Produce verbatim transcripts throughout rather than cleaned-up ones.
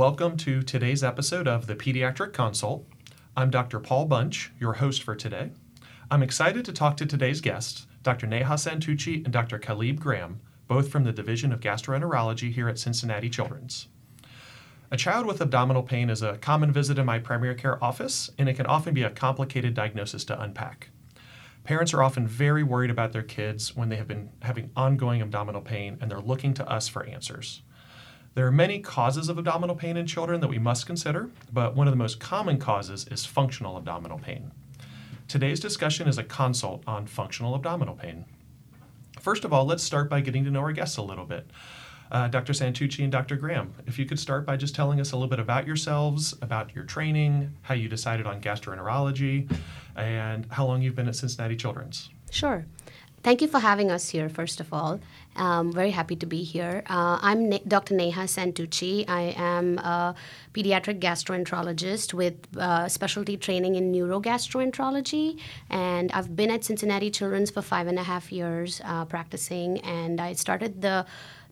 Welcome to today's episode of The Pediatric Consult. I'm Doctor Paul Bunch, your host for today. I'm excited to talk to today's guests, Doctor Neha Santucci and Doctor Kahleb Graham, both from the Division of Gastroenterology here at Cincinnati Children's. A child with abdominal pain is a common visit in my primary care office, and it can often be a complicated diagnosis to unpack. Parents are often very worried about their kids when they have been having ongoing abdominal pain, and they're looking to us for answers. There are many causes of abdominal pain in children that we must consider, but one of the most common causes is functional abdominal pain. Today's discussion is a consult on functional abdominal pain. First of all, let's start by getting to know our guests a little bit. Uh, Doctor Santucci and Doctor Graham, if you could start by just telling us a little bit about yourselves, about your training, how you decided on gastroenterology, and how long you've been at Cincinnati Children's. Sure. Thank you for having us here, first of all. I'm very happy to be here. Uh, I'm ne- Doctor Neha Santucci. I am a pediatric gastroenterologist with uh, specialty training in neurogastroenterology, and I've been at Cincinnati Children's for five and a half years uh, practicing, and I started the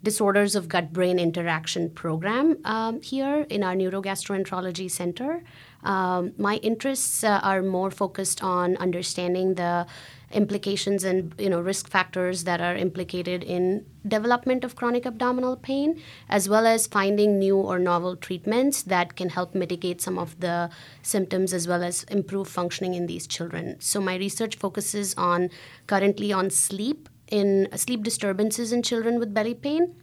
Disorders of Gut-Brain Interaction program um, here in our neurogastroenterology center. Um, my interests uh, are more focused on understanding the implications and you know risk factors that are implicated in development of chronic abdominal pain, as well as finding new or novel treatments that can help mitigate some of the symptoms as well as improve functioning in these children. So my research focuses on currently on sleep, in sleep disturbances in children with belly pain,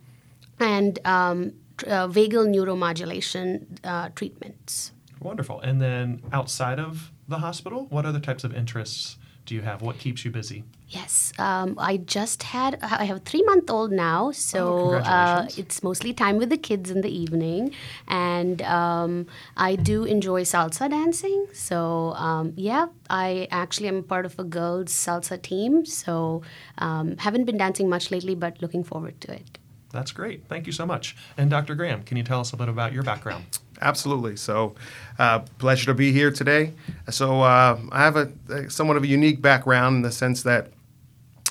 and um, uh, vagal neuromodulation uh, treatments. Wonderful. And then outside of the hospital, what other types of interests do you have? What keeps you busy? Yes. Um, I just had, I have a three-month-old now, so oh, uh, it's mostly time with the kids in the evening. And um, I do enjoy salsa dancing. So, um, yeah, I actually am part of a girls' salsa team. So, um, haven't been dancing much lately, but looking forward to it. That's great. Thank you so much. And Doctor Graham, can you tell us a bit about your background? Absolutely. So, uh, pleasure to be here today. So, uh, I have a, a somewhat of a unique background in the sense that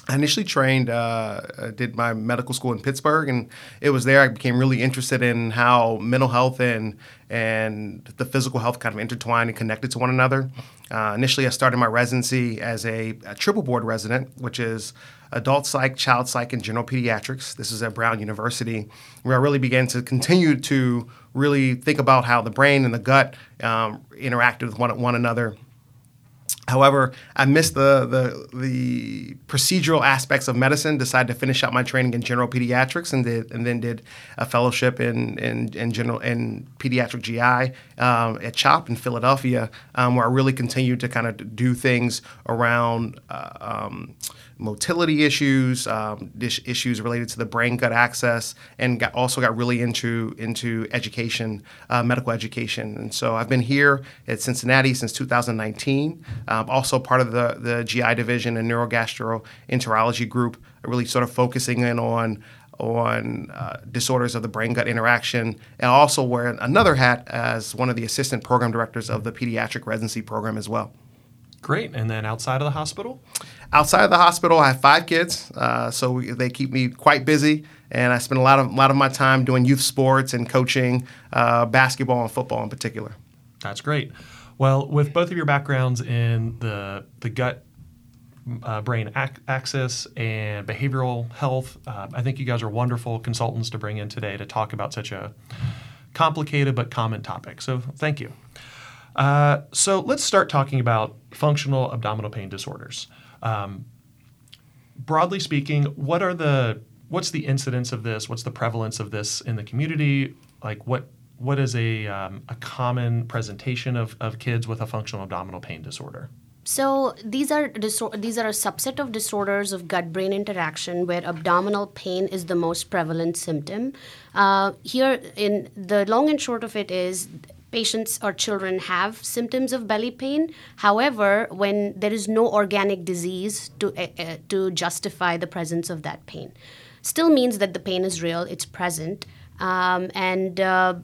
I initially trained, uh, did my medical school in Pittsburgh, and it was there I became really interested in how mental health and and the physical health kind of intertwined and connected to one another. Uh, initially, I started my residency as a, a triple board resident, which is adult psych, child psych, and general pediatrics. This is at Brown University, where I really began to continue to really think about how the brain and the gut um, interacted with one, one another. However, I missed the, the the procedural aspects of medicine, decided to finish out my training in general pediatrics, and did, and then did a fellowship in in, in general in pediatric G I um, at CHOP in Philadelphia, um, where I really continued to kind of do things around uh, um, motility issues, um, issues related to the brain-gut axis, and got, also got really into into education, uh, medical education. And so I've been here at Cincinnati since two thousand nineteen. Um, also part of the, the G I division and neurogastroenterology group, really sort of focusing in on on uh, disorders of the brain-gut interaction, and also wear another hat as one of the assistant program directors of the pediatric residency program as well. Great. And then outside of the hospital? Outside of the hospital, I have five kids, uh, so we, they keep me quite busy, and I spend a lot of a lot of my time doing youth sports and coaching, uh, basketball and football in particular. That's great. Well, with both of your backgrounds in the the gut, uh, brain ac- axis and behavioral health, uh, I think you guys are wonderful consultants to bring in today to talk about such a complicated but common topic. So thank you. Uh, so let's start talking about functional abdominal pain disorders. Um, broadly speaking, what are the what's the incidence of this? What's the prevalence of this in the community? Like what? What is a um, a common presentation of, of kids with a functional abdominal pain disorder? So these are disor- these are a subset of disorders of gut-brain interaction where abdominal pain is the most prevalent symptom. Uh, here, in the long and short of it is, patients or children have symptoms of belly pain. However, when there is no organic disease to uh, to justify the presence of that pain, still means that the pain is real, it's present. Um, and uh,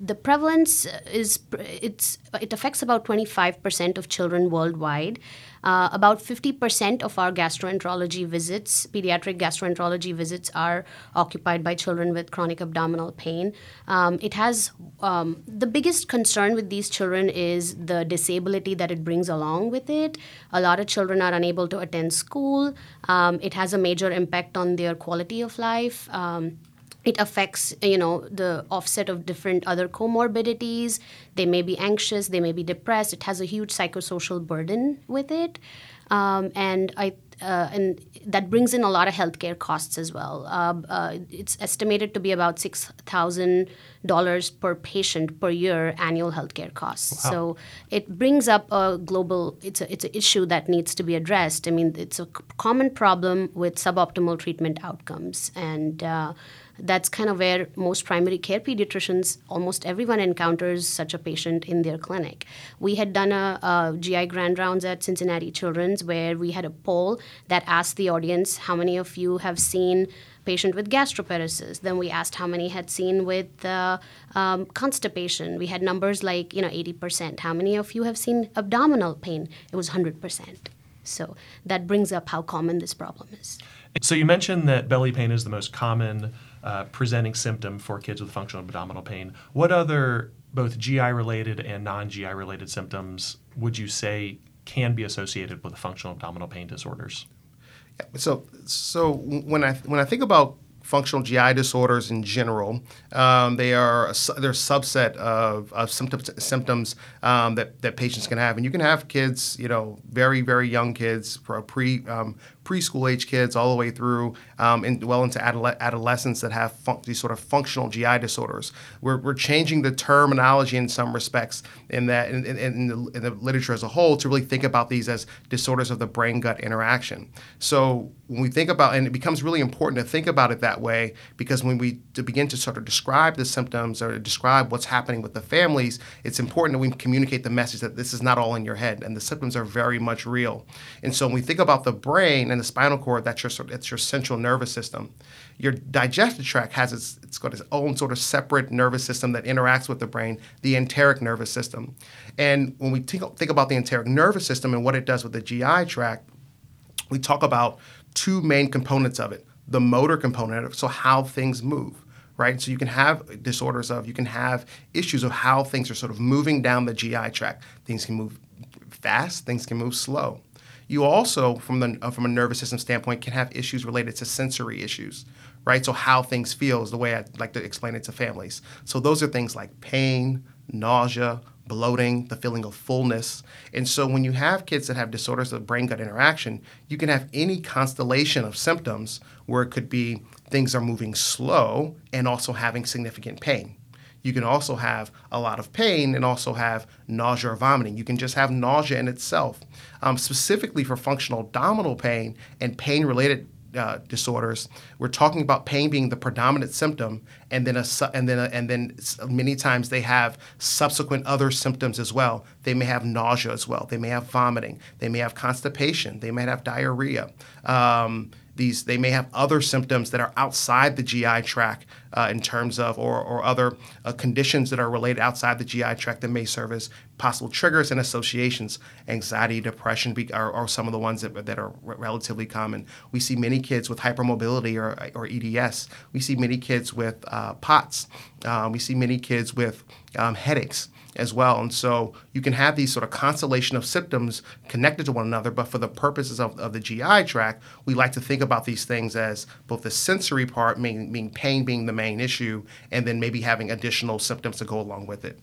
the prevalence is it's it affects about twenty-five percent of children worldwide. Uh, about fifty percent of our gastroenterology visits, pediatric gastroenterology visits, are occupied by children with chronic abdominal pain. Um, it has um, the biggest concern with these children is the disability that it brings along with it. A lot of children are unable to attend school. Um, it has a major impact on their quality of life. Um, It affects, you know, the offset of different other comorbidities. They may be anxious. They may be depressed. It has a huge psychosocial burden with it. Um, and I uh, and that brings in a lot of healthcare costs as well. Uh, uh, it's estimated to be about six thousand dollars per patient per year annual healthcare costs. Wow. So it brings up a global, it's a, it's an issue that needs to be addressed. I mean, it's a c- common problem with suboptimal treatment outcomes. And uh, that's kind of where most primary care pediatricians, almost everyone encounters such a patient in their clinic. We had done a, a G I grand rounds at Cincinnati Children's where we had a poll that asked the audience, how many of you have seen patient with gastroparesis? Then we asked how many had seen with uh, um, constipation. We had numbers like, you know, eighty percent. How many of you have seen abdominal pain? It was one hundred percent. So that brings up how common this problem is. So you mentioned that belly pain is the most common Uh, presenting symptom for kids with functional abdominal pain. What other both G I-related and non-G I-related symptoms would you say can be associated with functional abdominal pain disorders? Yeah, so, so when I when I think about functional G I disorders in general, um, they are a, they're a subset of, of symptoms symptoms um, that that patients can have, and you can have kids, you know, very very young kids, pre um, preschool age kids all the way through um, and well into adole- adolescence that have fun- these sort of functional G I disorders. We're, we're changing the terminology in some respects in that in, in, in, the, in the literature as a whole to really think about these as disorders of the brain-gut interaction. So when we think about, and it becomes really important to think about it that way, because when we to begin to sort of describe the symptoms or describe what's happening with the families, it's important that we communicate the message that this is not all in your head and the symptoms are very much real. And so when we think about the brain and the spinal cord, that's your that's your central nervous system. Your digestive tract has its it's got its own sort of separate nervous system that interacts with the brain, the enteric nervous system. And when we think, think about the enteric nervous system and what it does with the G I tract, we talk about two main components of it: the motor component, so how things move. Right, so you can have disorders of, you can have issues of how things are sort of moving down the G I tract. Things can move fast, things can move slow. You also, from the uh, from a nervous system standpoint, can have issues related to sensory issues, right? So how things feel is the way I like to explain it to families. So those are things like pain, nausea, bloating, the feeling of fullness. And so when you have kids that have disorders of brain-gut interaction, you can have any constellation of symptoms where it could be things are moving slow and also having significant pain. You can also have a lot of pain and also have nausea or vomiting. You can just have nausea in itself. Um, specifically for functional abdominal pain and pain-related uh, disorders, we're talking about pain being the predominant symptom, and then a su- and then a, and then many times they have subsequent other symptoms as well. They may have nausea as well. They may have vomiting. They may have constipation. They might have diarrhea. Um, These, they may have other symptoms that are outside the G I tract uh, in terms of, or, or other uh, conditions that are related outside the G I tract that may serve as possible triggers and associations. Anxiety, depression be, are, are some of the ones that, that are relatively common. We see many kids with hypermobility or, or E D S. We see many kids with uh, P O T S. Um, we see many kids with um, headaches as well. And so you can have these sort of constellation of symptoms connected to one another, but for the purposes of, of the G I tract, we like to think about these things as both the sensory part, meaning, meaning pain being the main issue, and then maybe having additional symptoms to go along with it.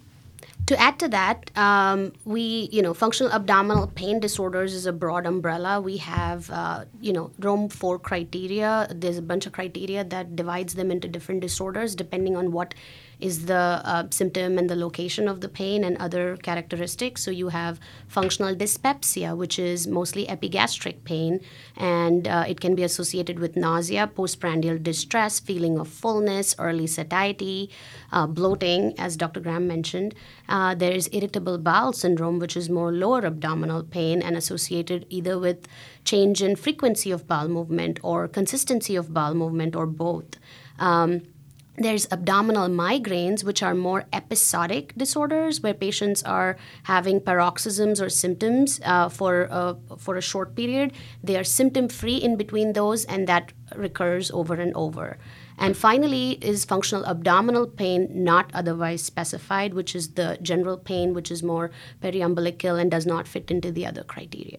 To add to that, um, we, you know, functional abdominal pain disorders is a broad umbrella. We have, uh, you know, Rome four criteria. There's a bunch of criteria that divides them into different disorders depending on what is the uh, symptom and the location of the pain and other characteristics. So you have functional dyspepsia, which is mostly epigastric pain, and uh, it can be associated with nausea, postprandial distress, feeling of fullness, early satiety, uh, bloating, as Doctor Graham mentioned. Uh, there is irritable bowel syndrome, which is more lower abdominal pain and associated either with change in frequency of bowel movement or consistency of bowel movement or both. Um, There's abdominal migraines, which are more episodic disorders where patients are having paroxysms or symptoms uh, for, uh, for a short period. They are symptom-free in between those, and that recurs over and over. And finally is functional abdominal pain not otherwise specified, which is the general pain, which is more periumbilical and does not fit into the other criteria.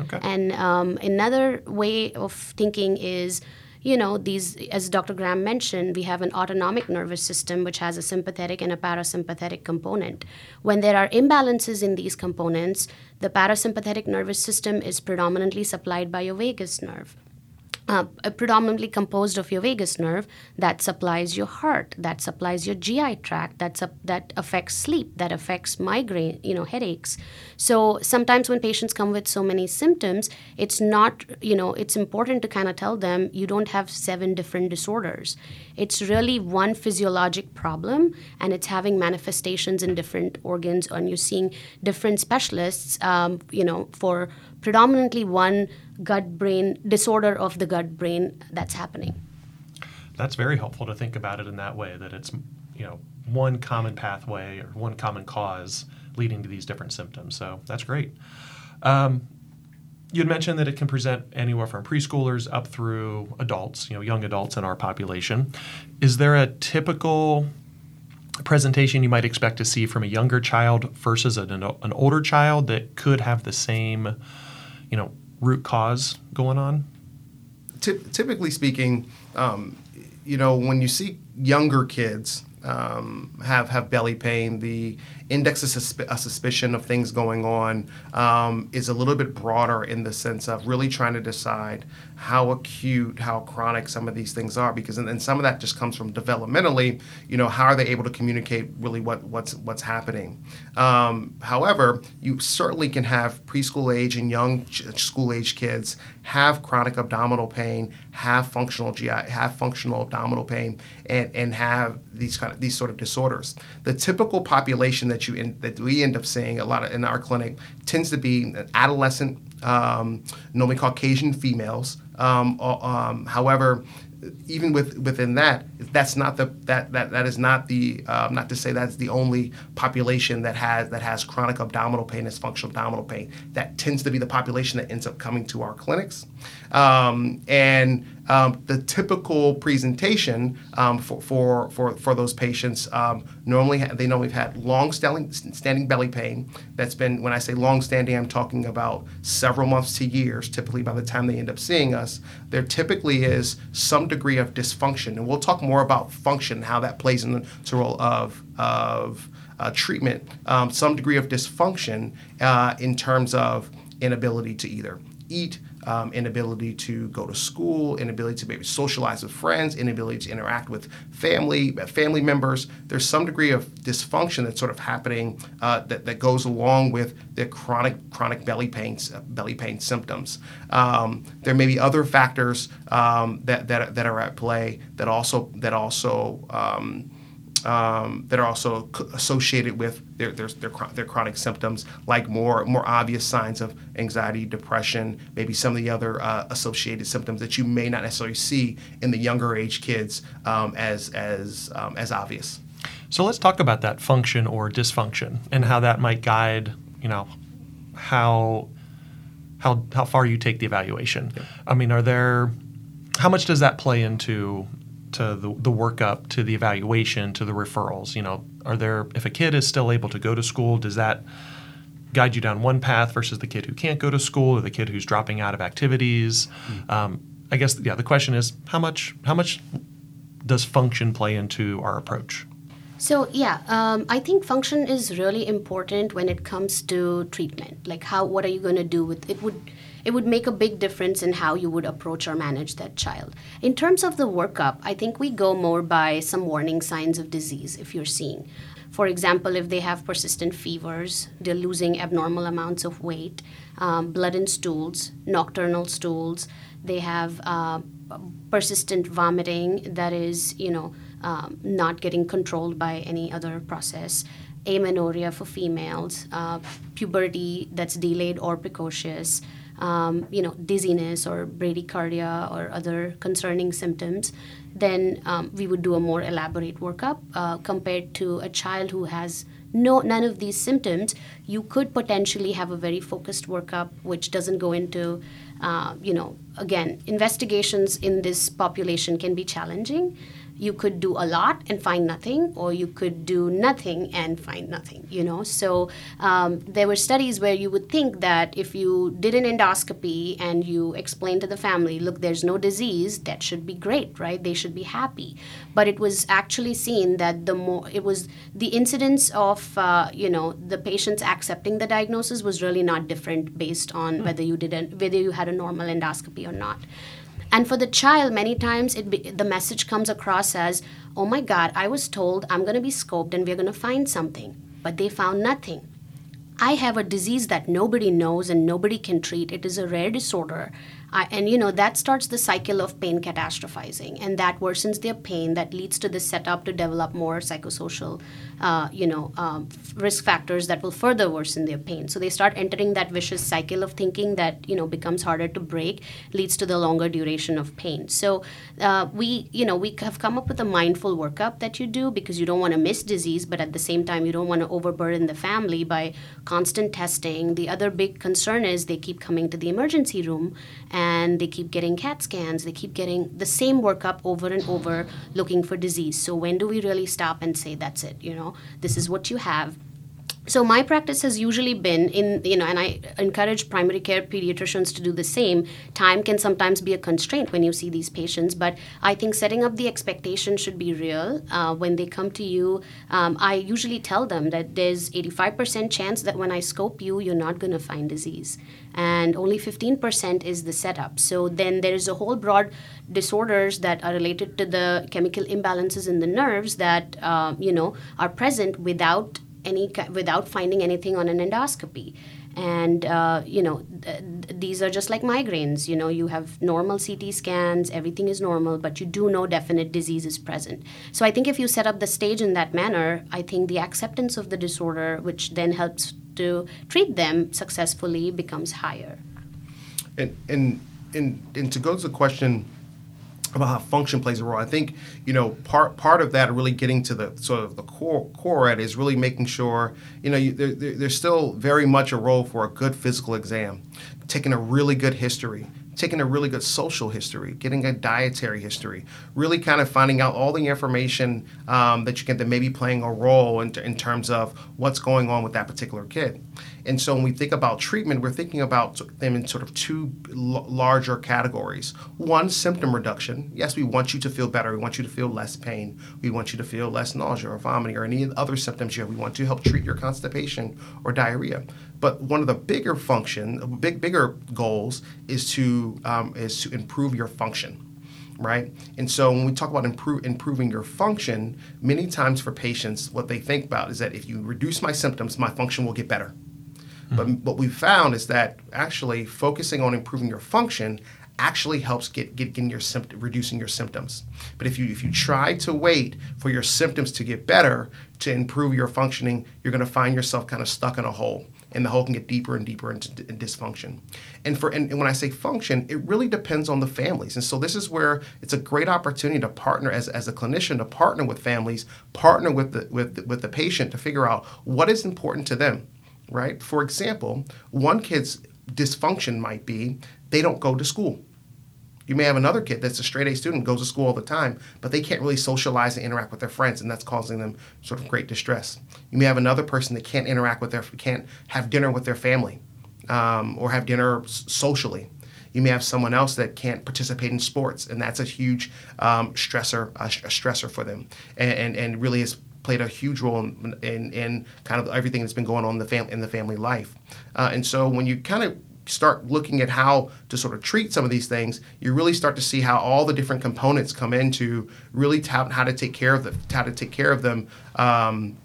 Okay. And um, another way of thinking is, you know, these, as Doctor Graham mentioned, we have an autonomic nervous system which has a sympathetic and a parasympathetic component. When there are imbalances in these components, the parasympathetic nervous system is predominantly supplied by your vagus nerve, uh, predominantly composed of your vagus nerve that supplies your heart, that supplies your G I tract, that's a, that affects sleep, that affects migraine, you know, headaches. So sometimes when patients come with so many symptoms, it's not, you know, it's important to kind of tell them you don't have seven different disorders. It's really one physiologic problem, and it's having manifestations in different organs, and you're seeing different specialists, um, you know, for predominantly one gut-brain disorder of the gut-brain that's happening. That's very helpful to think about it in that way, that it's, you know, one common pathway or one common cause leading to these different symptoms. So that's great. Um, you'd mentioned that it can present anywhere from preschoolers up through adults, you know, young adults in our population. Is there a typical presentation you might expect to see from a younger child versus an, an older child that could have the same, you know, root cause going on? Ty- typically speaking, um, you know, when you see younger kids Um, have have belly pain, the index of susp- a suspicion of things going on um, is a little bit broader in the sense of really trying to decide how acute, how chronic some of these things are, because and, and some of that just comes from developmentally, you know, how are they able to communicate really what what's what's happening. Um, however, you certainly can have preschool age and young ch- school age kids have chronic abdominal pain, have functional G I, have functional abdominal pain, and and have these kind of these sort of disorders. The typical population that you in, that we end up seeing a lot of in our clinic tends to be adolescent, um, normally Caucasian females. Um, um, however, even with, within that, that's not the that that, that is not the uh, not to say that's the only population that has that has chronic abdominal pain as functional abdominal pain. That tends to be the population that ends up coming to our clinics, um, and um, the typical presentation um, for, for for for those patients um, normally ha- they normally have had long standing standing belly pain. That's been, when I say long standing, I'm talking about several months to years. Typically, by the time they end up seeing us, there typically is some degree of dysfunction, and we'll talk more about function, how that plays into the role of of uh, treatment, um, some degree of dysfunction uh, in terms of inability to either eat, um, inability to go to school, inability to maybe socialize with friends, inability to interact with family family members. There's some degree of dysfunction that's sort of happening uh, that that goes along with the chronic chronic belly pain uh, belly pain symptoms. Um, there may be other factors um, that that that are at play that also that also. Um, Um, that are also associated with their, their their their chronic symptoms, like more more obvious signs of anxiety, depression, maybe some of the other uh, associated symptoms that you may not necessarily see in the younger age kids um, as as um, as obvious. So let's talk about that function or dysfunction and how that might guide, you know, how how how far you take the evaluation. Yeah. I mean, are there how much does that play into to the, the workup, to the evaluation, to the referrals? You know, are there, if a kid is still able to go to school, does that guide you down one path versus the kid who can't go to school or the kid who's dropping out of activities? Mm. Um, I guess, yeah, the question is how much, how much does function play into our approach? So, yeah, um, I think function is really important when it comes to treatment. Like how, what are you going to do with it? Would It would make a big difference in how you would approach or manage that child. In terms of the workup, I think we go more by some warning signs of disease if you're seeing. For example, if they have persistent fevers, they're losing abnormal amounts of weight, um, blood in stools, nocturnal stools, they have uh, persistent vomiting that is, you know, um, not getting controlled by any other process. amenorrhea for females, uh, puberty that's delayed or precocious, um, you know, dizziness or bradycardia or other concerning symptoms, then um, we would do a more elaborate workup uh, compared to a child who has no none of these symptoms. You could potentially have a very focused workup which doesn't go into, uh, you know, again, investigations in this population can be challenging. You could do a lot and find nothing, or you could do nothing and find nothing, you know. So um, there were studies where you would think that if you did an endoscopy and you explained to the family, look, there's no disease, that should be great, right? They should be happy. But it was actually seen that the more, it was the incidence of, uh, you know, the patients accepting the diagnosis was really not different based on whether you did an, whether you had a normal endoscopy or not. And for the child, many times it be, the message comes across as, oh my God, I was told I'm going to be scoped and we're going to find something, but they found nothing. I have a disease that nobody knows and nobody can treat. It is a rare disorder. I, and, you know, that starts the cycle of pain catastrophizing, and that worsens their pain. That leads to the setup to develop more psychosocial, uh, you know, um, risk factors that will further worsen their pain. So they start entering that vicious cycle of thinking that, you know, becomes harder to break, leads to the longer duration of pain. So uh, we, you know, we have come up with a mindful workup that you do because you don't want to miss disease, but at the same time, you don't want to overburden the family by constant testing. The other big concern is they keep coming to the emergency room, and they keep getting CAT scans, they keep getting the same workup over and over looking for disease. So when do we really stop and say, that's it, you know, this is what you have? So my practice has usually been in, you know, and I encourage primary care pediatricians to do the same. Time can sometimes be a constraint when you see these patients, but I think setting up the expectation should be real. Uh, when they come to you, um, I usually tell them that there's eighty-five percent chance that when I scope you, you're not going to find disease. And only fifteen percent is the setup. So then there is a whole broad disorders that are related to the chemical imbalances in the nerves that, uh, you know, are present without any without finding anything on an endoscopy. And, uh, you know, th- th- these are just like migraines. You know, you have normal C T scans, everything is normal, but you do know definite disease is present. So I think if you set up the stage in that manner, I think the acceptance of the disorder, which then helps to treat them successfully, becomes higher. And and and, and to go to the question about how function plays a role, I think, you know, part part of that really getting to the sort of the core core at is really making sure, you know, you, there, there, there's still very much a role for a good physical exam, taking a really good history, taking a really good social history, getting a dietary history, really kind of finding out all the information um, that you can, that may be playing a role in, in terms of what's going on with that particular kid. And so when we think about treatment, we're thinking about them in sort of two l- larger categories. One, symptom reduction. Yes, we want you to feel better. We want you to feel less pain. We want you to feel less nausea or vomiting or any other symptoms you have. We want to help treat your constipation or diarrhea. But one of the bigger function, big bigger goals is to um, is to improve your function, right? And so when we talk about improve, improving your function, many times for patients, what they think about is that if you reduce my symptoms, my function will get better. Mm-hmm. But what we found is that actually focusing on improving your function actually helps get, get getting your symptom, reducing your symptoms. But if you if you try to wait for your symptoms to get better to improve your functioning, you're going to find yourself kind of stuck in a hole. And the whole can get deeper and deeper into in dysfunction. And for and, and when I say function, it really depends on the families. And so this is where it's a great opportunity to partner as, as a clinician, to partner with families, partner with the with the, with the patient to figure out what is important to them, right? For example, one kid's dysfunction might be they don't go to school. You may have another kid that's a straight A student, goes to school all the time, but they can't really socialize and interact with their friends, and that's causing them sort of great distress. You may have another person that can't interact with their, can't have dinner with their family, um, or have dinner socially. You may have someone else that can't participate in sports, and that's a huge um, stressor, a, a stressor for them, and and, and really is. Played a huge role in, in in kind of everything that's been going on in the family in the family life, uh, and so when you kind of start looking at how to sort of treat some of these things, you really start to see how all the different components come into really t- how to take care of the how to take care of them um,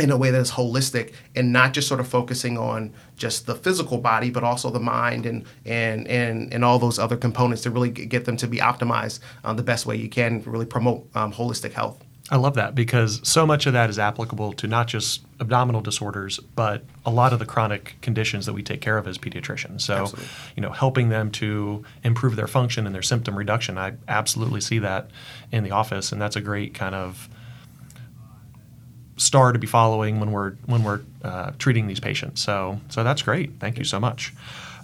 in a way that is holistic and not just sort of focusing on just the physical body, but also the mind and and and and all those other components to really get them to be optimized uh, the best way you can to really promote um, holistic health. I love that, because so much of that is applicable to not just abdominal disorders, but a lot of the chronic conditions that we take care of as pediatricians. So, absolutely. you know, helping them to improve their function and their symptom reduction, I absolutely see that in the office, and that's a great kind of star to be following when we're when we're uh, treating these patients. So, so that's great. Thank you so much.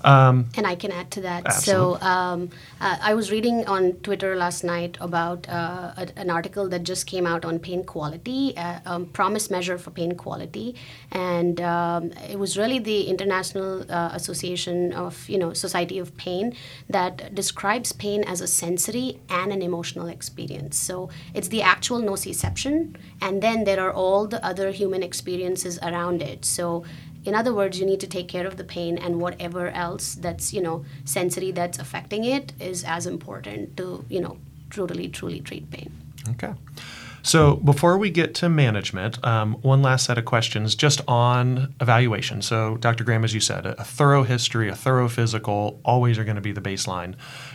Um, and I can add to that. Absolutely. So um, uh, I was reading on Twitter last night about uh, a, an article that just came out on pain quality, uh, um, promise measure for pain quality. And um, it was really the International uh, Association of, you know, Society of Pain that describes pain as a sensory and an emotional experience. So it's the actual nociception, and then there are all the other human experiences around it. So in other words, you need to take care of the pain, and whatever else that's, you know, sensory that's affecting it is as important to, you know, truly, truly treat pain. Okay. So before we get to management, um, one last set of questions just on evaluation. So Doctor Graham, as you said, a, a thorough history, a thorough physical, always are going to be the baseline.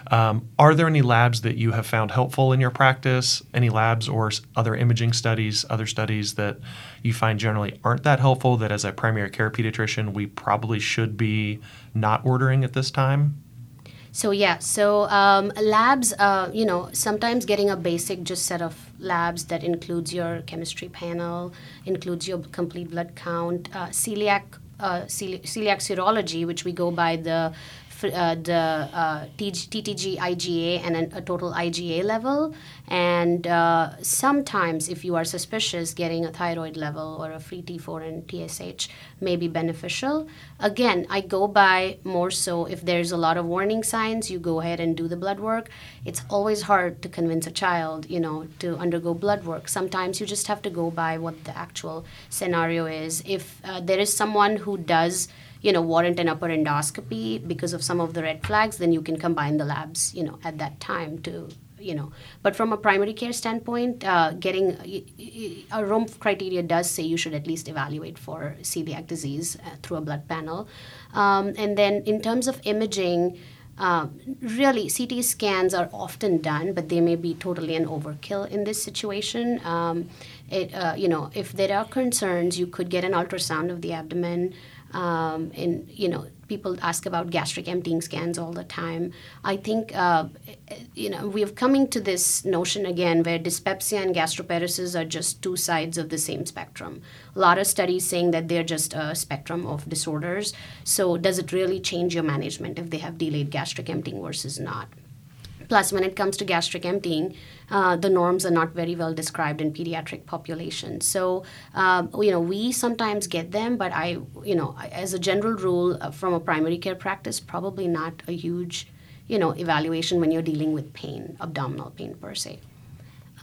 Um, are there any labs that you have found helpful in your practice? Any labs or other imaging studies, other studies that you find generally aren't that helpful that as a primary care pediatrician, we probably should be not ordering at this time? So yeah, so um, labs, uh, you know, sometimes getting a basic just set of labs that includes your chemistry panel, includes your complete blood count, uh, celiac uh, cel- celiac serology, which we go by the uh, the uh, T T G IgA and an, a total IgA level, and uh, sometimes if you are suspicious, getting a thyroid level or a free T four and T S H may be beneficial. Again, I go by more so if there's a lot of warning signs, you go ahead and do the blood work. It's always hard to convince a child, you know, to undergo blood work. Sometimes you just have to go by what the actual scenario is. If uh, there is someone who does, you know, warrant an upper endoscopy because of some of the red flags, then you can combine the labs, you know, at that time to, you know. But from a primary care standpoint, uh, getting a Rome criteria does say you should at least evaluate for celiac disease uh, through a blood panel. Um, and then in terms of imaging, um, really C T scans are often done, but they may be totally an overkill in this situation. Um, it, uh, you know, if there are concerns, you could get an ultrasound of the abdomen. Um, and, you know, people ask about gastric emptying scans all the time. I think, uh, you know, we're coming to this notion again where dyspepsia and gastroparesis are just two sides of the same spectrum. A lot of studies saying that they're just a spectrum of disorders. So does it really change your management if they have delayed gastric emptying versus not? Plus, when it comes to gastric emptying, uh, the norms are not very well described in pediatric populations. So, um, you know, we sometimes get them, but I, you know, as a general rule uh, from a primary care practice, probably not a huge, you know, evaluation when you're dealing with pain, abdominal pain per se.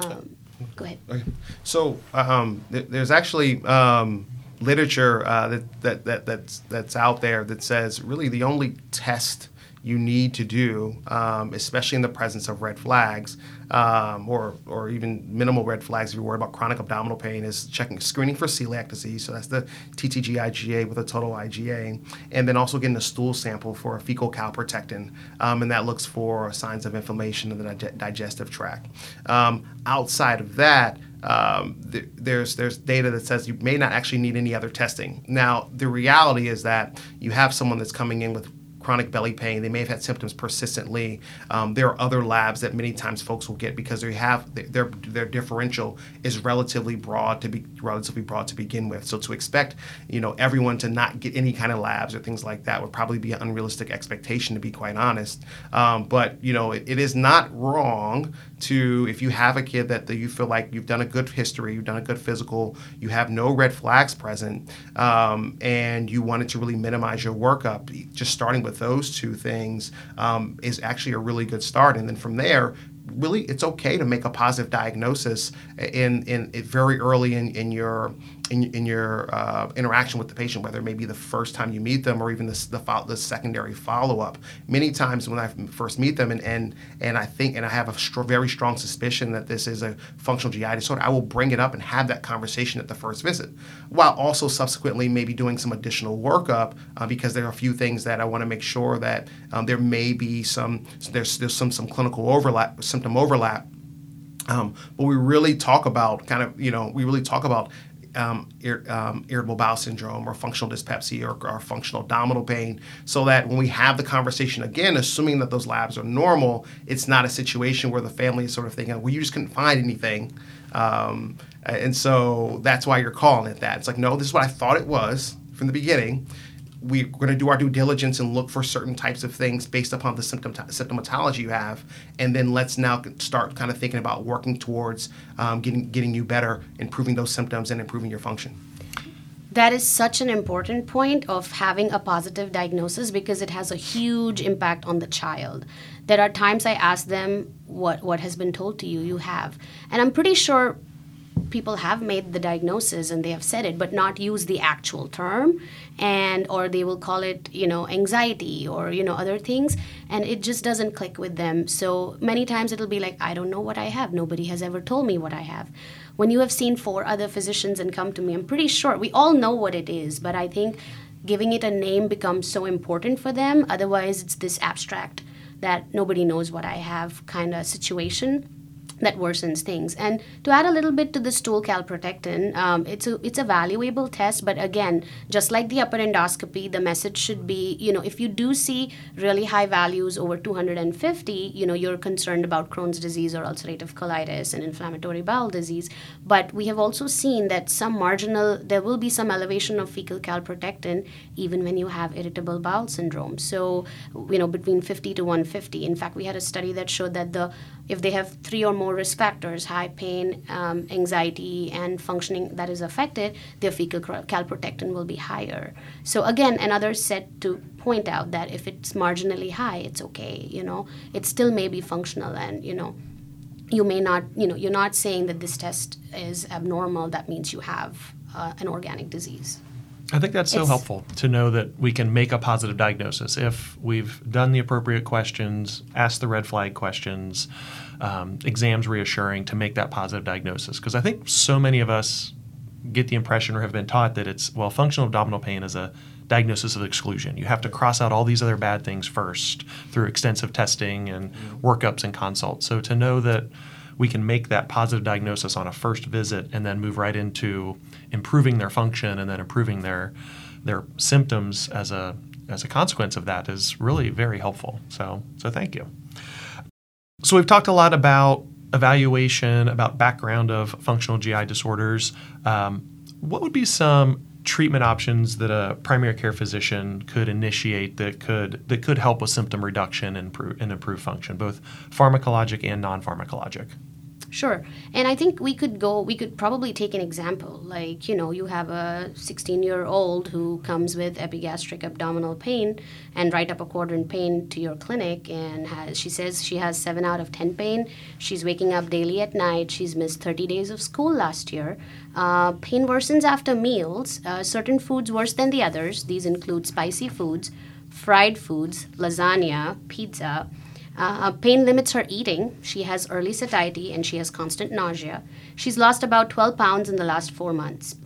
Um, go ahead. Okay. So um, th- there's actually um, literature uh, that, that that that's that's out there that says really the only test you need to do, um, especially in the presence of red flags, um, or or even minimal red flags if you're worried about chronic abdominal pain, is checking screening for celiac disease. So that's the T T G IgA with a total IgA, and then also getting a stool sample for a fecal calprotectin, um, and that looks for signs of inflammation in the dig- digestive tract. Um, outside of that, Um, th- there's there's data that says you may not actually need any other testing. Now, the reality is that you have someone that's coming in with chronic belly pain. They may have had symptoms persistently. Um, there are other labs that many times folks will get because they have their their differential is relatively broad to be relatively broad to begin with. So to expect, you know, everyone to not get any kind of labs or things like that would probably be an unrealistic expectation, to be quite honest. Um, but you know, it, it is not wrong to, if you have a kid that, that you feel like you've done a good history, you've done a good physical, you have no red flags present, um, and you wanted to really minimize your workup, just starting with those two things um, is actually a really good start. And then from there, really, it's okay to make a positive diagnosis in in, in very early in, in your in, in your uh, interaction with the patient, whether it may be the first time you meet them or even the the, fo- the secondary follow up. Many times when I first meet them, and and, and I think and I have a st- very strong suspicion that this is a functional G I disorder, I will bring it up and have that conversation at the first visit, while also subsequently maybe doing some additional workup uh, because there are a few things that I want to make sure that um, there may be some there's there's some some clinical overlap. Symptom overlap Um, but we really talk about kind of, you know, we really talk about Um, ir- um, irritable bowel syndrome or functional dyspepsia or, or functional abdominal pain, so that when we have the conversation again, assuming that those labs are normal, it's not a situation where the family is sort of thinking, well, you just couldn't find anything. Um, and so that's why you're calling it that. It's like, no, this is what I thought it was from the beginning. We're going to do our due diligence and look for certain types of things based upon the symptom symptomatology you have, and then let's now start kind of thinking about working towards um, getting getting you better, improving those symptoms, and improving your function. That is such an important point of having a positive diagnosis, because it has a huge impact on the child. There are times I ask them, what what has been told to you, you have, and I'm pretty sure people have made the diagnosis and they have said it, but not use the actual term, and or they will call it, you know, anxiety or, you know, other things, and it just doesn't click with them. So many times it'll be like, I don't know what I have. Nobody has ever told me what I have. When you have seen four other physicians and come to me, I'm pretty sure we all know what it is, but I think giving it a name becomes so important for them. Otherwise, it's this abstract that nobody knows what I have kind of situation that worsens things. And to add a little bit to the stool calprotectin, um, it's a it's a valuable test, but again, just like the upper endoscopy, the message should be, you know, if you do see really high values over two hundred fifty, you know, you're concerned about Crohn's disease or ulcerative colitis and inflammatory bowel disease. But we have also seen that some marginal, there will be some elevation of fecal calprotectin even when you have irritable bowel syndrome. So, you know, between fifty to one hundred fifty. In fact, we had a study that showed that the if they have three or more risk factors, high pain, um, anxiety, and functioning that is affected, their fecal calprotectin will be higher. So again, another set to point out that if it's marginally high, it's okay, you know. It still may be functional, and, you know, you may not, you know, you're not saying that this test is abnormal. That means you have uh, an organic disease. I think that's so it's, helpful to know that we can make a positive diagnosis if we've done the appropriate questions, asked the red flag questions, um, exams reassuring to make that positive diagnosis. Because I think so many of us get the impression or have been taught that it's, well, functional abdominal pain is a diagnosis of exclusion. You have to cross out all these other bad things first through extensive testing and workups and consults. So to know that we can make that positive diagnosis on a first visit and then move right into improving their function and then improving their their symptoms as a as a consequence of that is really very helpful. So so thank you. So we've talked a lot about evaluation, about background of functional G I disorders. Um, what would be some treatment options that a primary care physician could initiate that could that could help with symptom reduction and improve, and improve function, both pharmacologic and non-pharmacologic? Sure. And I think we could go, we could probably take an example. Like, you know, you have a sixteen-year-old who comes with epigastric abdominal pain and right upper quadrant pain to your clinic, and has, she says she has seven out of ten pain. She's waking up daily at night. She's missed thirty days of school last year. Uh, pain worsens after meals, uh, certain foods worse than the others. These include spicy foods, fried foods, lasagna, pizza. Uh, pain limits her eating. She has early satiety and she has constant nausea. She's lost about twelve pounds in the last four months.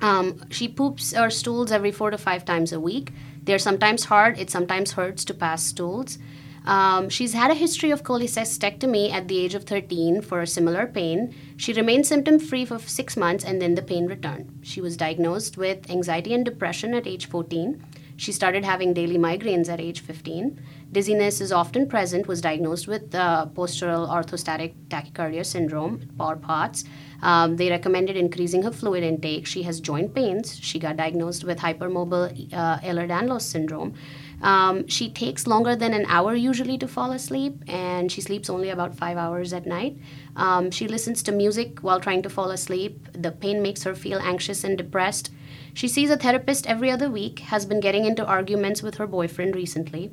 Um, she poops or stools every four to five times a week. They're sometimes hard. It sometimes hurts to pass stools. Um, she's had a history of cholecystectomy at the age of thirteen for a similar pain. She remained symptom-free for six months and then the pain returned. She was diagnosed with anxiety and depression at age fourteen. She started having daily migraines at age fifteen. Dizziness is often present, was diagnosed with uh, postural orthostatic tachycardia syndrome, or POTS. Um, they recommended increasing her fluid intake. She has joint pains. She got diagnosed with hypermobile uh, Ehlers-Danlos syndrome. Um, she takes longer than an hour usually to fall asleep, and she sleeps only about five hours at night. Um, she listens to music while trying to fall asleep. The pain makes her feel anxious and depressed. She sees a therapist every other week, has been getting into arguments with her boyfriend recently.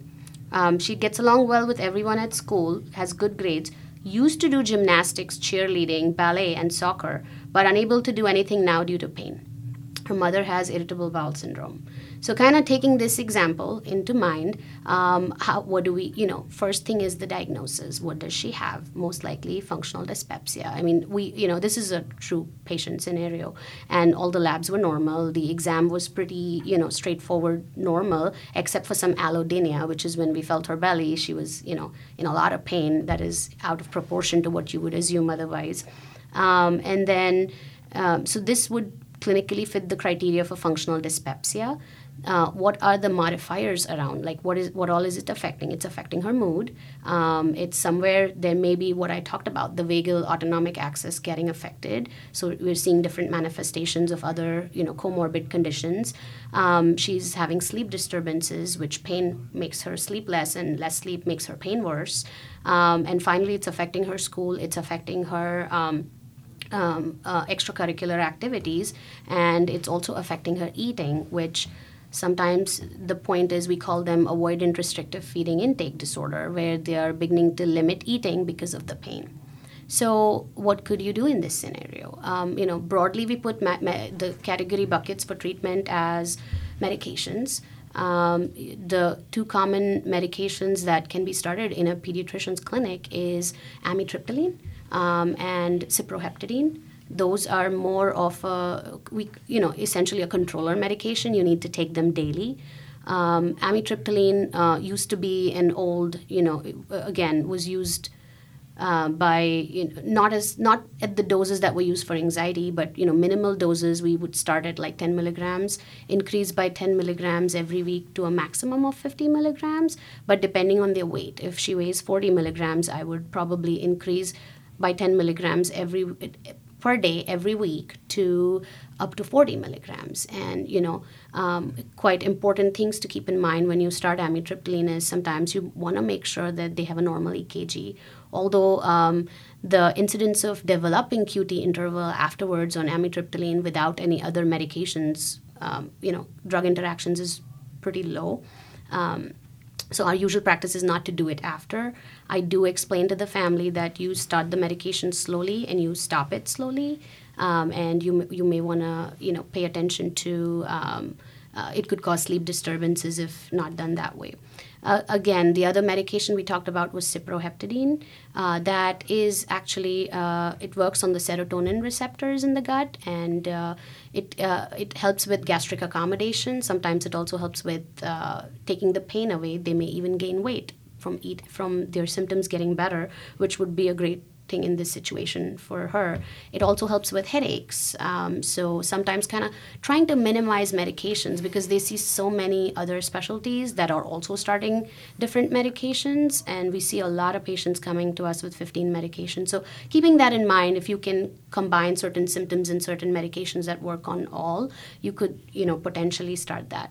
Um, she gets along well with everyone at school, has good grades, used to do gymnastics, cheerleading, ballet, and soccer, but unable to do anything now due to pain. her mother has irritable bowel syndrome. So kind of taking this example into mind, um, how, what do we, you know, first thing is the diagnosis. What does she have? Most likely functional dyspepsia. I mean, we, you know, this is a true patient scenario, and all the labs were normal. The exam was pretty, you know, straightforward, normal, except for some allodynia, which is when we felt her belly. She was, you know, in a lot of pain that is out of proportion to what you would assume otherwise. Um, and then, um, so this would clinically fit the criteria for functional dyspepsia. Uh, what are the modifiers around? Like, what is what all is it affecting? It's affecting her mood. Um, it's somewhere there may be what I talked about, the vagal autonomic axis getting affected. So we're seeing different manifestations of other, you know, comorbid conditions. Um, she's having sleep disturbances, which pain makes her sleep less, and less sleep makes her pain worse. Um, and finally, it's affecting her school. It's affecting her Um, Um, uh, extracurricular activities, and it's also affecting her eating, which sometimes the point is we call them avoidant restrictive feeding intake disorder, where they are beginning to limit eating because of the pain. So what could you do in this scenario? Um, you know, broadly we put ma- ma- the category buckets for treatment as medications. Um, the two common medications that can be started in a pediatrician's clinic is amitriptyline Um, and ciproheptadine. Those are more of a, we, you know, essentially a controller medication. You need to take them daily. Um, amitriptyline uh, used to be an old, you know, again, was used uh, by, you know, not as not at the doses that were used for anxiety, but, you know, minimal doses. We would start at like ten milligrams, increase by ten milligrams every week to a maximum of fifty milligrams. But depending on their weight, if she weighs forty milligrams, I would probably increase by ten milligrams every per day every week to up to forty milligrams. And, you know, um, quite important things to keep in mind when you start amitriptyline is sometimes you want to make sure that they have a normal E K G. Although um, the incidence of developing Q T interval afterwards on amitriptyline without any other medications, um, you know, drug interactions is pretty low. Um, So our usual practice is not to do it after. I do explain to the family that you start the medication slowly and you stop it slowly, um, and you you may want to, you know, pay attention to um, uh, it could cause sleep disturbances if not done that way. Uh, again, the other medication we talked about was ciproheptadine. Uh, that is actually, uh, it works on the serotonin receptors in the gut, and uh, it uh, it helps with gastric accommodation. Sometimes it also helps with uh, taking the pain away. They may even gain weight from eat from their symptoms getting better, which would be a great thing in this situation for her. It also helps with headaches. Um, so sometimes kind of trying to minimize medications because they see so many other specialties that are also starting different medications, and we see a lot of patients coming to us with fifteen medications. So keeping that in mind, if you can combine certain symptoms and certain medications that work on all, you could, you know, potentially start that.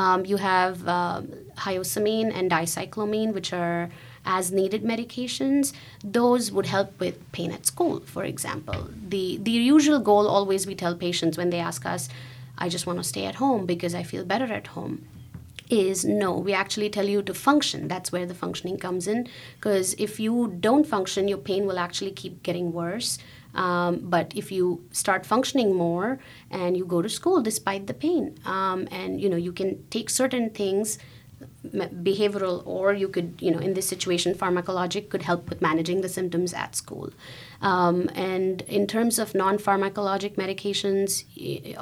Um, you have uh, hyosamine and dicyclomine, which are as-needed medications. Those would help with pain at school, for example. The the usual goal always we tell patients when they ask us, I just want to stay at home because I feel better at home, is no, we actually tell you to function. That's where the functioning comes in, because if you don't function, your pain will actually keep getting worse. Um, but if you start functioning more and you go to school despite the pain, um, and, you know, you can take certain things, behavioral, or you could, you know, in this situation, pharmacologic could help with managing the symptoms at school. Um, and in terms of non-pharmacologic medications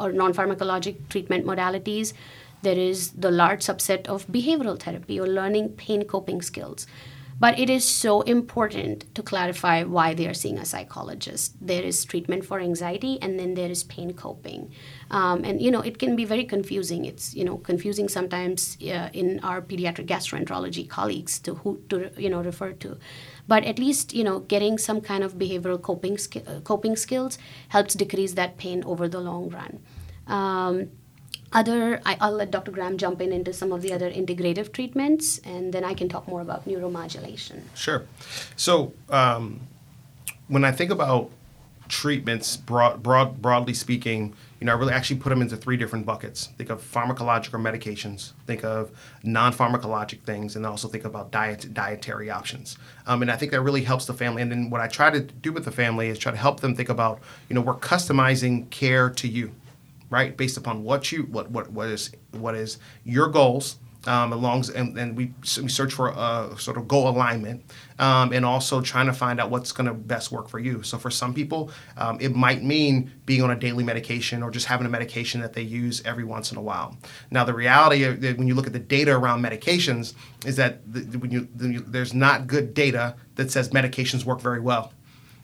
or non-pharmacologic treatment modalities, there is the large subset of behavioral therapy or learning pain coping skills. But it is so important to clarify why they are seeing a psychologist. There is treatment for anxiety, and then there is pain coping. Um, and, you know, it can be very confusing. It's, you know, confusing sometimes uh, in our pediatric gastroenterology colleagues to who to, you know, refer to. But at least, you know, getting some kind of behavioral coping, sk- coping skills helps decrease that pain over the long run. Um, Other, I, I'll let Doctor Graham jump in into some of the other integrative treatments, and then I can talk more about neuromodulation. Sure. So um, when I think about treatments, broad, broad, broadly speaking, you know, I really actually put them into three different buckets. Think of pharmacologic or medications, think of non-pharmacologic things, and also think about diet, dietary options. Um, and I think that really helps the family. And then what I try to do with the family is try to help them think about, you know, we're customizing care to you. right? Based upon what you what what, what is what is your goals. Um, along and, and we, we search for a sort of goal alignment, um, and also trying to find out what's going to best work for you. So for some people, um, it might mean being on a daily medication or just having a medication that they use every once in a while. Now, the reality of, when you look at the data around medications is that the, when you, the, you, there's not good data that says medications work very well.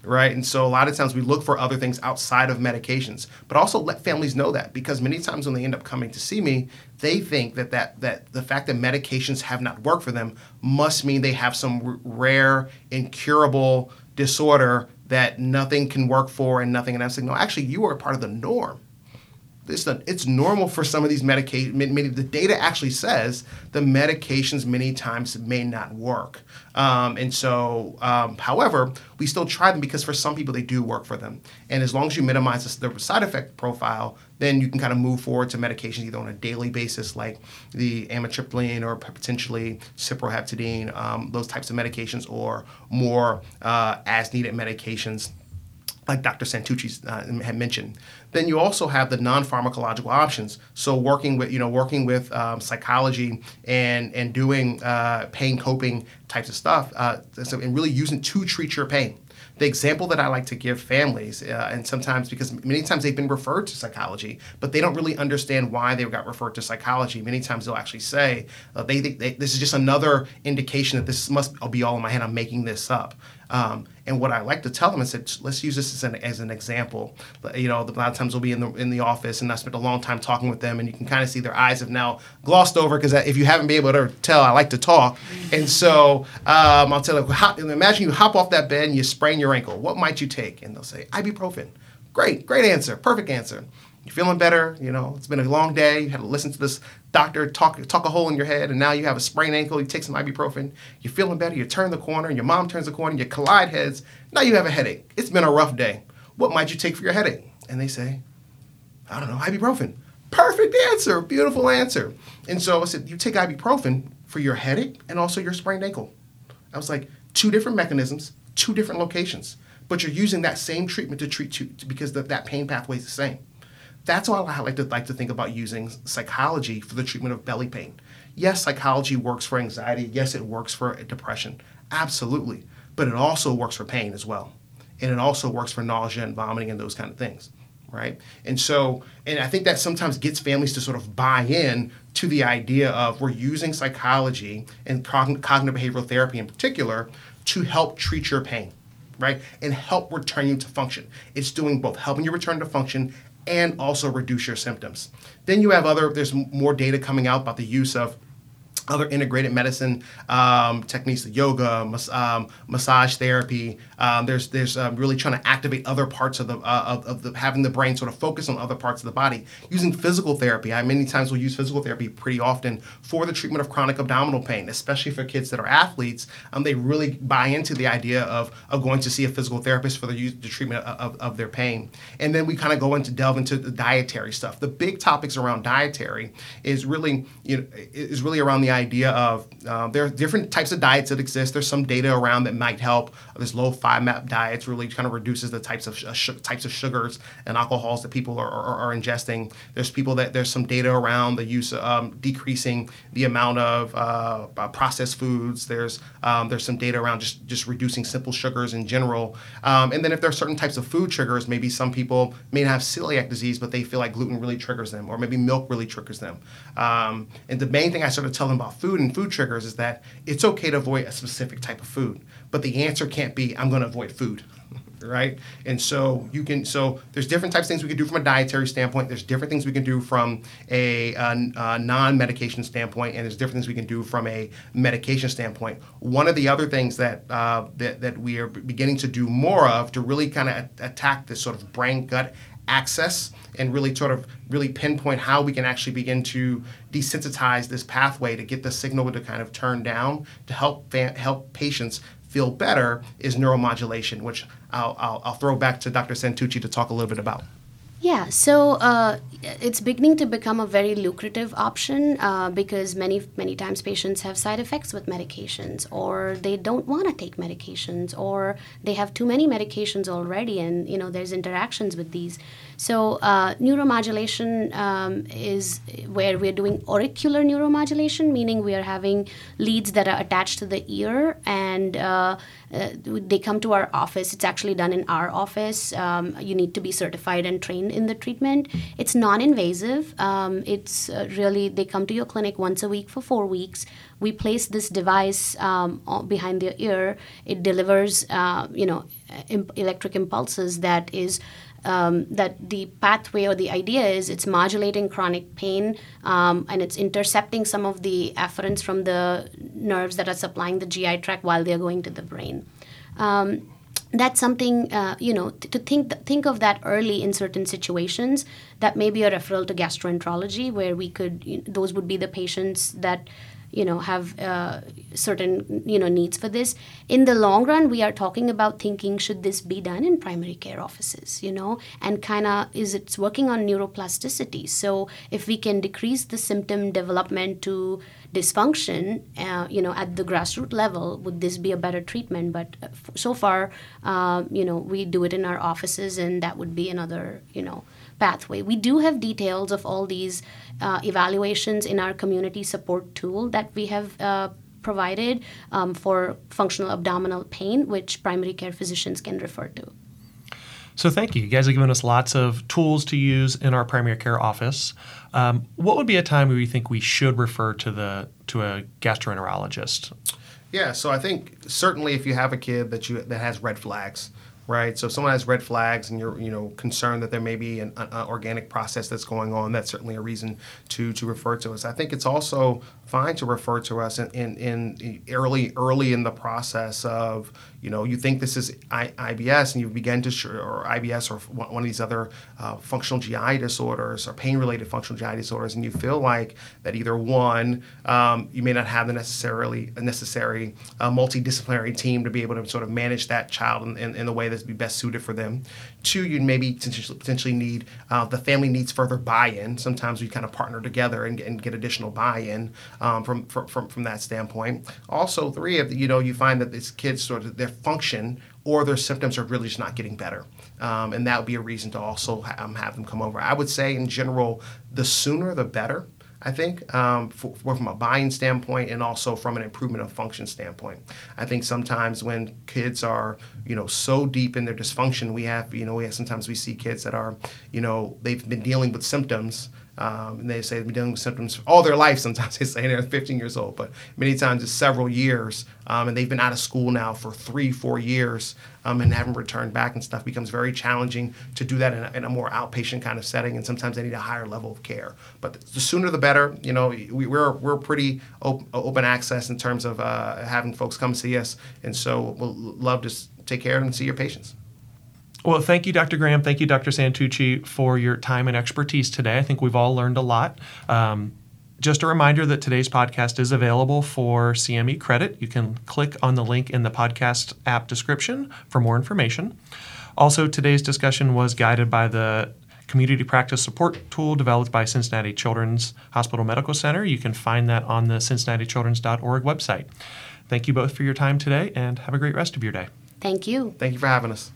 Right. And so a lot of times we look for other things outside of medications, but also let families know that, because many times when they end up coming to see me, they think that that, that the fact that medications have not worked for them must mean they have some r- rare, incurable disorder that nothing can work for and nothing. And I'm saying, no, actually, you are part of the norm. It's, not, it's normal for some of these medications. Many, the data actually says the medications many times may not work. Um, and so, um, however, we still try them because for some people they do work for them. And as long as you minimize the side effect profile, then you can kind of move forward to medications either on a daily basis, like the amitriptyline or potentially ciproheptadine, um, those types of medications, or more uh, as-needed medications, like Doctor Santucci uh, had mentioned. Then you also have the non-pharmacological options. So working with, you know, working with um, psychology and and doing uh, pain coping types of stuff, uh, so, and really using to treat your pain. The example that I like to give families, uh, and sometimes because many times they've been referred to psychology, but they don't really understand why they got referred to psychology. Many times they'll actually say, uh, they, they, they this is just another indication that this must be all in my head. I'm making this up. Um, and what I like to tell them is that let's use this as an, as an example. You know, a lot of times we'll be in the in the office, and I spent a long time talking with them, and you can kind of see their eyes have now glossed over, because if you haven't been able to tell, I like to talk. And so um, I'll tell them, hop, imagine you hop off that bed and you sprain your ankle. What might you take? And they'll say, ibuprofen. Great, great answer, perfect answer. You're feeling better, you know, it's been a long day, you had to listen to this doctor talk talk a hole in your head, and now you have a sprained ankle, you take some ibuprofen, you're feeling better, you turn the corner, and your mom turns the corner, and you collide heads, now you have a headache. It's been a rough day. What might you take for your headache? And they say, I don't know, ibuprofen. Perfect answer, beautiful answer. And so I said, you take ibuprofen for your headache and also your sprained ankle. I was like, two different mechanisms, two different locations, but you're using that same treatment to treat you, because the, that pain pathway is the same. That's why I like to like to think about using psychology for the treatment of belly pain. Yes, psychology works for anxiety. Yes, it works for depression. Absolutely. But it also works for pain as well. And it also works for nausea and vomiting and those kind of things, right? And so, and I think that sometimes gets families to sort of buy in to the idea of we're using psychology and cogn- cognitive behavioral therapy in particular to help treat your pain, right? And help return you to function. It's doing both, helping you return to function and also reduce your symptoms. Then you have other, there's more data coming out about the use of other integrated medicine um, techniques, yoga, mas- um, massage therapy. Um, there's there's um, really trying to activate other parts of the uh, of, of the having the brain sort of focus on other parts of the body. Using physical therapy, I many times will use physical therapy pretty often for the treatment of chronic abdominal pain, especially for kids that are athletes. Um, they really buy into the idea of of going to see a physical therapist for the use, the treatment of, of, of their pain. And then we kind of go into delve into the dietary stuff. The big topics around dietary is really you know is really around the idea of uh, there are different types of diets that exist. There's some data around that might help. This low FODMAP diets really kind of reduces the types of sh- types of sugars and alcohols that people are, are, are ingesting. There's people that there's some data around the use of um, decreasing the amount of uh, processed foods. There's um, there's some data around just, just reducing simple sugars in general. Um, and then if there are certain types of food triggers, maybe some people may have celiac disease, but they feel like gluten really triggers them, or maybe milk really triggers them. Um, and the main thing I sort of tell them about food and food triggers is that it's okay to avoid a specific type of food, but the answer can't be I'm going to avoid food, right? And so you can, so there's different types of things we can do from a dietary standpoint. There's different things we can do from a, a, a non-medication standpoint, and there's different things we can do from a medication standpoint. One of the other things that uh, that, that we are beginning to do more of to really kind of attack this sort of brain-gut access and really sort of really pinpoint how we can actually begin to desensitize this pathway to get the signal to kind of turn down to help fa- help patients feel better is neuromodulation, which I'll, I'll, I'll throw back to Doctor Santucci to talk a little bit about. Yeah, so uh, it's beginning to become a very lucrative option uh, because many, many times patients have side effects with medications, or they don't want to take medications, or they have too many medications already, and you know there's interactions with these. So uh, neuromodulation um, is where we're doing auricular neuromodulation, meaning we are having leads that are attached to the ear, and uh, uh, they come to our office. It's actually done in our office. Um, you need to be certified and trained in the treatment. It's non-invasive. Um, it's uh, really, they come to your clinic once a week for four weeks. We place this device um, behind their ear. It delivers, uh, you know, imp- electric impulses that is Um, that the pathway or the idea is it's modulating chronic pain um, and it's intercepting some of the afferents from the nerves that are supplying the G I tract while they're going to the brain. Um, that's something, uh, you know, t- to think th- think of that early in certain situations. That may be a referral to gastroenterology where we could, you know, those would be the patients that, you know, have uh, certain, you know, needs for this. In the long run, we are talking about thinking, should this be done in primary care offices, you know, and kind of is it's working on neuroplasticity. So if we can decrease the symptom development to dysfunction, uh, you know, at the grassroots level, would this be a better treatment? But f- so far, uh, you know, we do it in our offices, and that would be another, you know, pathway. We do have details of all these uh, evaluations in our community support tool that we have uh, provided um, for functional abdominal pain, which primary care physicians can refer to. So thank you. You guys have given us lots of tools to use in our primary care office. Um, what would be a time where you think we should refer to the to a gastroenterologist? Yeah, so I think certainly if you have a kid that you that has red flags, right? So if someone has red flags and you're, you know, concerned that there may be an, an organic process that's going on, that's certainly a reason to to refer to us. I think it's also fine to refer to us in, in, in early early in the process of, you know, you think this is I, IBS and you begin to, sh- or I B S or one of these other uh, functional G I disorders or pain-related functional G I disorders, and you feel like that either one, um, you may not have the necessarily necessary uh, multidisciplinary team to be able to sort of manage that child in, in, in the way that's be best suited for them. Two, you maybe potentially need, uh, the family needs further buy-in. Sometimes we kind of partner together and, and get additional buy-in um, from, from, from, from that standpoint. Also, three, if, you know, you find that these kids sort of, their function or their symptoms are really just not getting better. Um, and that would be a reason to also ha- um, have them come over. I would say in general, the sooner the better, I think, um, for, for, from a buy-in standpoint and also from an improvement of function standpoint. I think sometimes when kids are, you know, so deep in their dysfunction, we have, you know, we have, sometimes we see kids that are, you know, they've been dealing with symptoms. Um, and they say they've been dealing with symptoms all their life. Sometimes they say they're fifteen years old, but many times it's several years. Um, and they've been out of school now for three, four years um, and haven't returned back and stuff. Becomes very challenging to do that in a, in a more outpatient kind of setting. And sometimes they need a higher level of care. But the sooner the better. You know, we, we're we're pretty op- open access in terms of uh, having folks come see us. And so we'll love to take care of them and see your patients. Well, thank you, Doctor Graham. Thank you, Doctor Santucci, for your time and expertise today. I think we've all learned a lot. Um, just a reminder that today's podcast is available for C M E credit. You can click on the link in the podcast app description for more information. Also, today's discussion was guided by the Community Practice Support Tool developed by Cincinnati Children's Hospital Medical Center. You can find that on the cincinnati children's dot org website. Thank you both for your time today, and have a great rest of your day. Thank you. Thank you for having us.